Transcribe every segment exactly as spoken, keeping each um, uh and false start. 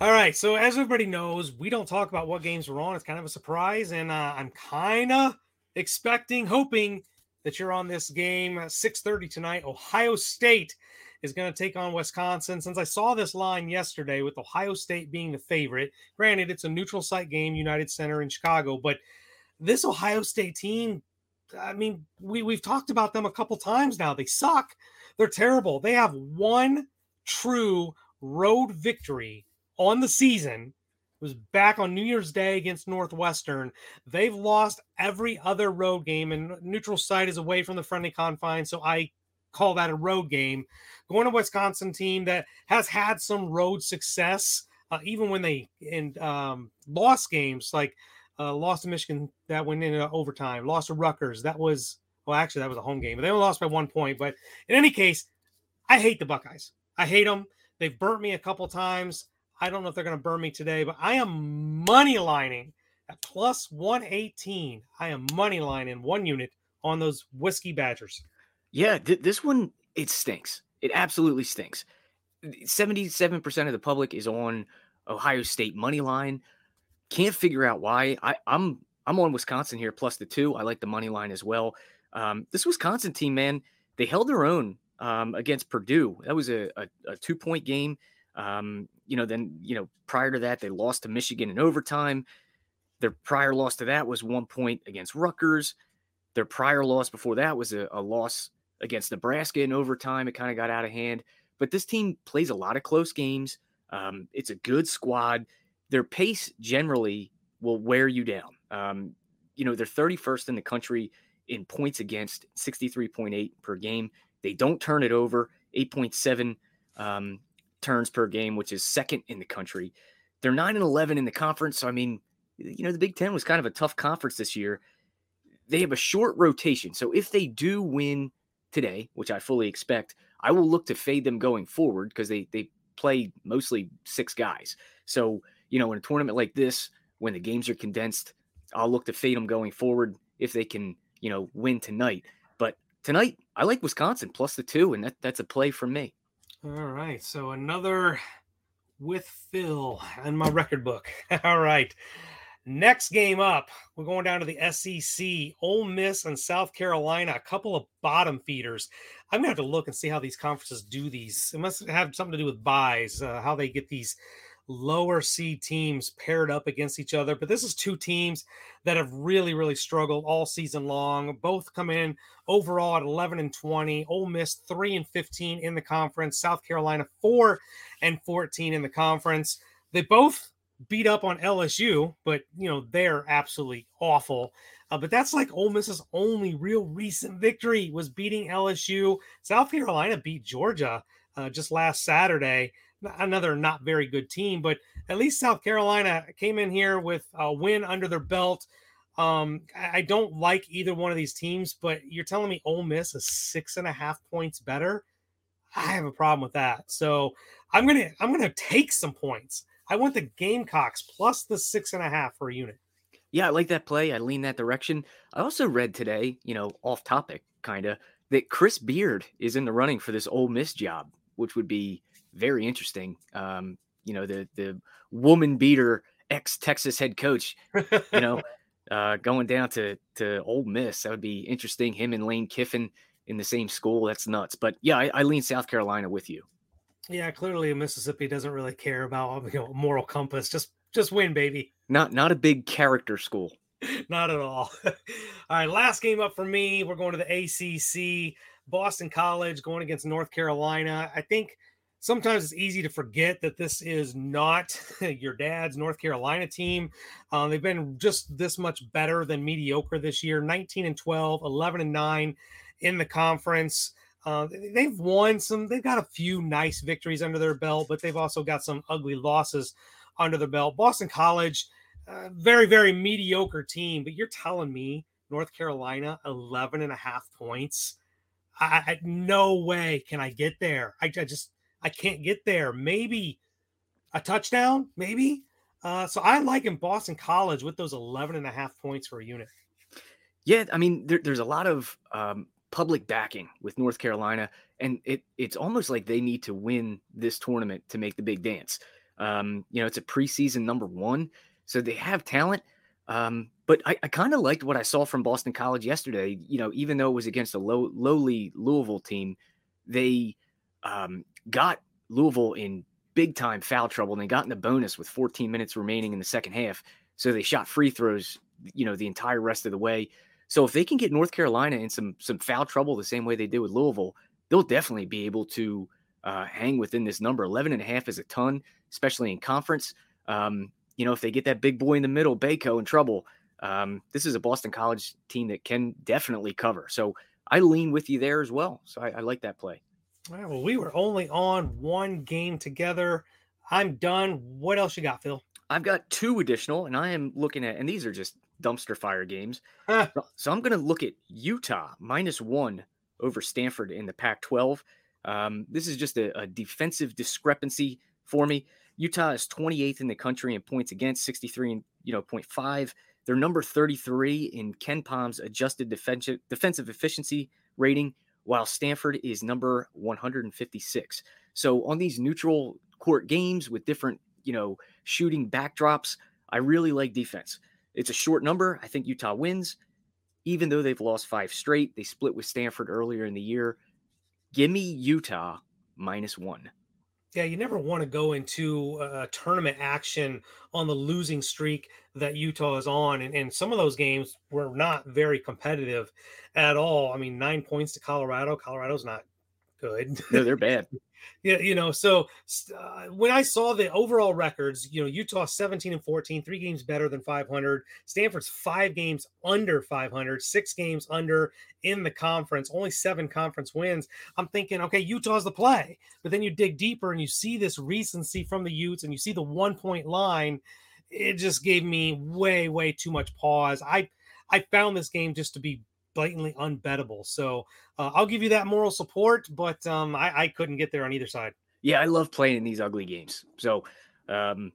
All right. So as everybody knows, we don't talk about what games we're on. It's kind of a surprise, and uh, I'm kind of expecting, hoping that you're on this game. six thirty tonight. Ohio State is going to take on Wisconsin. Since I saw this line yesterday with Ohio State being the favorite, granted it's a neutral site game, United Center in Chicago, but this Ohio State team, I mean, we, we've talked about them a couple times now. They suck. They're terrible. They have one true road victory on the season. It was back on New Year's Day against Northwestern. They've lost every other road game, and neutral site is away from the friendly confines, so I call that a road game. Going to Wisconsin team that has had some road success, uh, even when they in, um, lost games, like Uh, lost to Michigan, that went into overtime. Lost to Rutgers. That was, well, actually, that was a home game, but they only lost by one point. But in any case, I hate the Buckeyes. I hate them. They've burnt me a couple times. I don't know if they're going to burn me today, but I am money lining at plus one eighteen. I am money lining one unit on those Whiskey Badgers. Yeah, th- this one, it stinks. It absolutely stinks. seventy-seven percent of the public is on Ohio State money line. Can't figure out why. I, I'm I'm on Wisconsin here, plus the two. I like the money line as well. Um, this Wisconsin team, man, they held their own um, against Purdue. That was a, a, a two-point game. Um, you know, then, you know, prior to that, they lost to Michigan in overtime. Their prior loss to that was one point against Rutgers. Their prior loss before that was a, a loss against Nebraska in overtime. It kind of got out of hand. But this team plays a lot of close games. Um, it's a good squad. Their pace generally will wear you down. Um, you know, they're thirty-first in the country in points against, sixty-three point eight per game. They don't turn it over, eight point seven um, turns per game, which is second in the country. They're nine and eleven in the conference. So, I mean, you know, the Big Ten was kind of a tough conference this year. They have a short rotation. So if they do win today, which I fully expect, I will look to fade them going forward because they, they play mostly six guys. So, you know, in a tournament like this, when the games are condensed, I'll look to fade them going forward if they can, you know, win tonight. But tonight, I like Wisconsin plus the two, and that, that's a play for me. All right. So another with Phil in my record book. All right. Next game up, we're going down to the S E C, Ole Miss and South Carolina, a couple of bottom feeders. I'm going to have to look and see how these conferences do these. It must have something to do with buys, uh, how they get these lower seed teams paired up against each other. But this is two teams that have really, really struggled all season long. Both come in overall at eleven and twenty. Ole Miss three and fifteen in the conference. South Carolina four and fourteen in the conference. They both beat up on L S U, but you know, they're absolutely awful. Uh, but that's like Ole Miss's only real recent victory was beating L S U. South Carolina beat Georgia uh, just last Saturday. Another not very good team, but at least South Carolina came in here with a win under their belt. Um, I don't like either one of these teams, but you're telling me Ole Miss is six and a half points better. I have a problem with that. So I'm going to, I'm going to take some points. I want the Gamecocks plus the six and a half for a unit. Yeah. I like that play. I lean that direction. I also read today, you know, off topic kind of, that Chris Beard is in the running for this Ole Miss job, which would be very interesting. Um, you know, the, the woman beater ex-Texas head coach, you know, uh, going down to, to Ole Miss. That would be interesting. Him and Lane Kiffin in the same school. That's nuts. But yeah, I, I lean South Carolina with you. Yeah, clearly Mississippi doesn't really care about, you know, moral compass. Just, just win, baby. Not, not a big character school. Not at all. All right. Last game up for me. We're going to the A C C. Boston College going against North Carolina. I think sometimes it's easy to forget that this is not your dad's North Carolina team. Um, they've been just this much better than mediocre this year, nineteen and twelve, eleven and nine in the conference. Uh, they've won some, they've got a few nice victories under their belt, but they've also got some ugly losses under their belt. Boston College, uh, very, very mediocre team, but you're telling me North Carolina, eleven and a half points. I, I no way can I get there. I, I just, I can't get there. Maybe a touchdown, maybe. Uh, so I like in Boston College with those eleven and a half points for a unit. Yeah. I mean, there, there's a lot of, um, public backing with North Carolina, and it it's almost like they need to win this tournament to make the big dance. Um, you know, it's a preseason number one, so they have talent. Um, but I, I kind of liked what I saw from Boston College yesterday. You know, even though it was against a low, lowly Louisville team, they um, got Louisville in big time foul trouble, and they got in the bonus with fourteen minutes remaining in the second half. So they shot free throws, you know, the entire rest of the way. So if they can get North Carolina in some some foul trouble the same way they did with Louisville, they'll definitely be able to uh, hang within this number. eleven and a half is a ton, especially in conference. Um, you know, if they get that big boy in the middle, Baco, in trouble, um, this is a Boston College team that can definitely cover. So I lean with you there as well. So I, I like that play. All right, well, we were only on one game together. I'm done. What else you got, Phil? I've got two additional, and I am looking at, and these are just dumpster fire games. Huh. So I'm going to look at Utah minus one over Stanford in the Pac twelve. Um, this is just a, a defensive discrepancy for me. Utah is twenty-eighth in the country in points against, sixty-three and you know point five. They're number thirty-three in KenPom's adjusted defensive defensive efficiency rating, while Stanford is number one hundred fifty-six. So on these neutral court games with different you know shooting backdrops, I really like defense. It's a short number. I think Utah wins, even though they've lost five straight. They split with Stanford earlier in the year. Give me Utah minus one. Yeah, you never want to go into uh, tournament action on the losing streak that Utah is on. And, and some of those games were not very competitive at all. I mean, nine points to Colorado. Colorado's not good. No, they're bad. Yeah, you know, so uh, when I saw the overall records, you know, Utah seventeen and fourteen, three games better than five hundred. Stanford's five games under five hundred, six games under in the conference, only seven conference wins. I'm thinking, okay, Utah's the play. But then you dig deeper and you see this recency from the Utes and you see the one point line. It just gave me way, way too much pause. I, I found this game just to be blatantly unbettable. So uh, I'll give you that moral support, but um, I, I couldn't get there on either side. Yeah. I love playing in these ugly games. So um,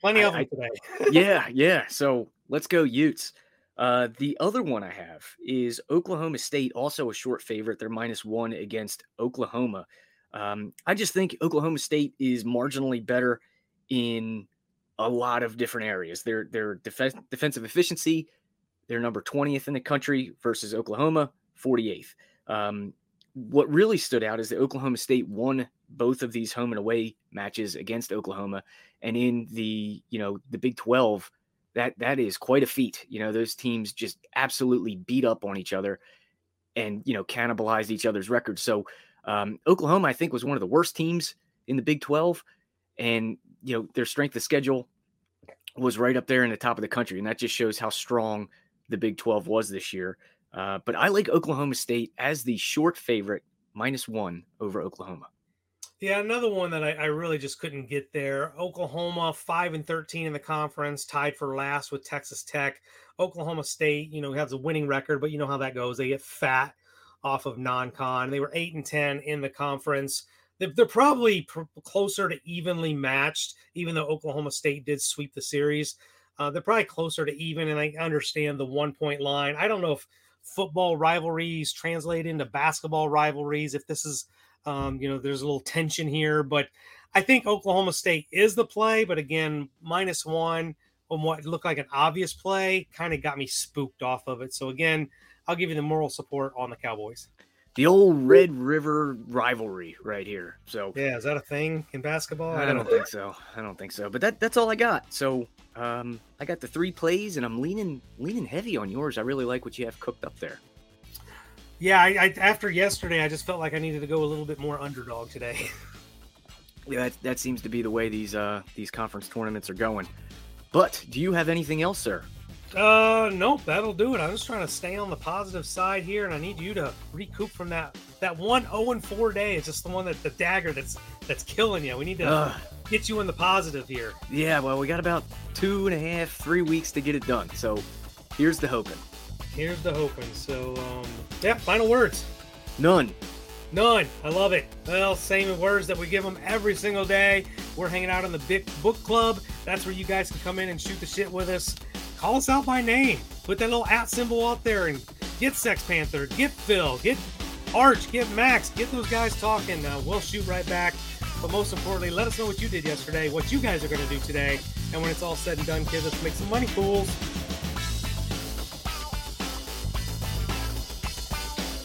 plenty I, of them I, today. yeah. Yeah. So let's go Utes. Uh, the other one I have is Oklahoma State, also a short favorite. They're minus one against Oklahoma. Um, I just think Oklahoma State is marginally better in a lot of different areas. Their, their def- defensive efficiency, they're number twentieth in the country versus Oklahoma, forty-eighth. Um, what really stood out is that Oklahoma State won both of these home and away matches against Oklahoma. And in the, you know, the Big twelve, that that is quite a feat. You know, those teams just absolutely beat up on each other and, you know, cannibalized each other's records. So um, Oklahoma, I think, was one of the worst teams in the Big twelve. And, you know, their strength of schedule was right up there in the top of the country. And that just shows how strong the Big twelve was this year. Uh, but I like Oklahoma State as the short favorite, minus one over Oklahoma. Yeah, another one that I, I really just couldn't get there. Oklahoma, five and thirteen in the conference, tied for last with Texas Tech. Oklahoma State, you know, has a winning record, but you know how that goes. They get fat off of non-con. They were eight and ten in the conference. They're, they're probably pr- closer to evenly matched, even though Oklahoma State did sweep the series. Uh, they're probably closer to even, and I understand the one-point line. I don't know if football rivalries translate into basketball rivalries, if this is, um, you know, there's a little tension here. But I think Oklahoma State is the play. But, again, minus one on what looked like an obvious play kind of got me spooked off of it. So, again, I'll give you the moral support on the Cowboys. The old Red River rivalry right here. So yeah, is that a thing in basketball? I don't think so. I don't think so. But that that's all I got. So um, I got the three plays, and I'm leaning leaning heavy on yours. I really like what you have cooked up there. Yeah, I, I, after yesterday, I just felt like I needed to go a little bit more underdog today. Yeah, that, that seems to be the way these uh, these conference tournaments are going. But do you have anything else, sir? Uh, nope, that'll do it. I'm just trying to stay on the positive side here, and I need you to recoup from that that one oh and four day. It's just the one that the dagger that's that's killing you. We need to uh, get you in the positive here. Yeah, well, we got about two and a half, three weeks to get it done. So here's the hoping. Here's the hoping. So um, yeah, final words. None. None. I love it. Well, same words that we give them every single day. We're hanging out in the Big Book Club. That's where you guys can come in and shoot the shit with us. Call us out by name. Put that little at symbol out there and get Sex Panther, get Phil, get Arch, get Max, get those guys talking. Uh, we'll shoot right back. But most importantly, let us know what you did yesterday, what you guys are going to do today. And when it's all said and done, kids, let's make some money, fools.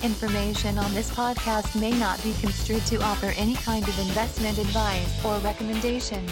Information on this podcast may not be construed to offer any kind of investment advice or recommendations.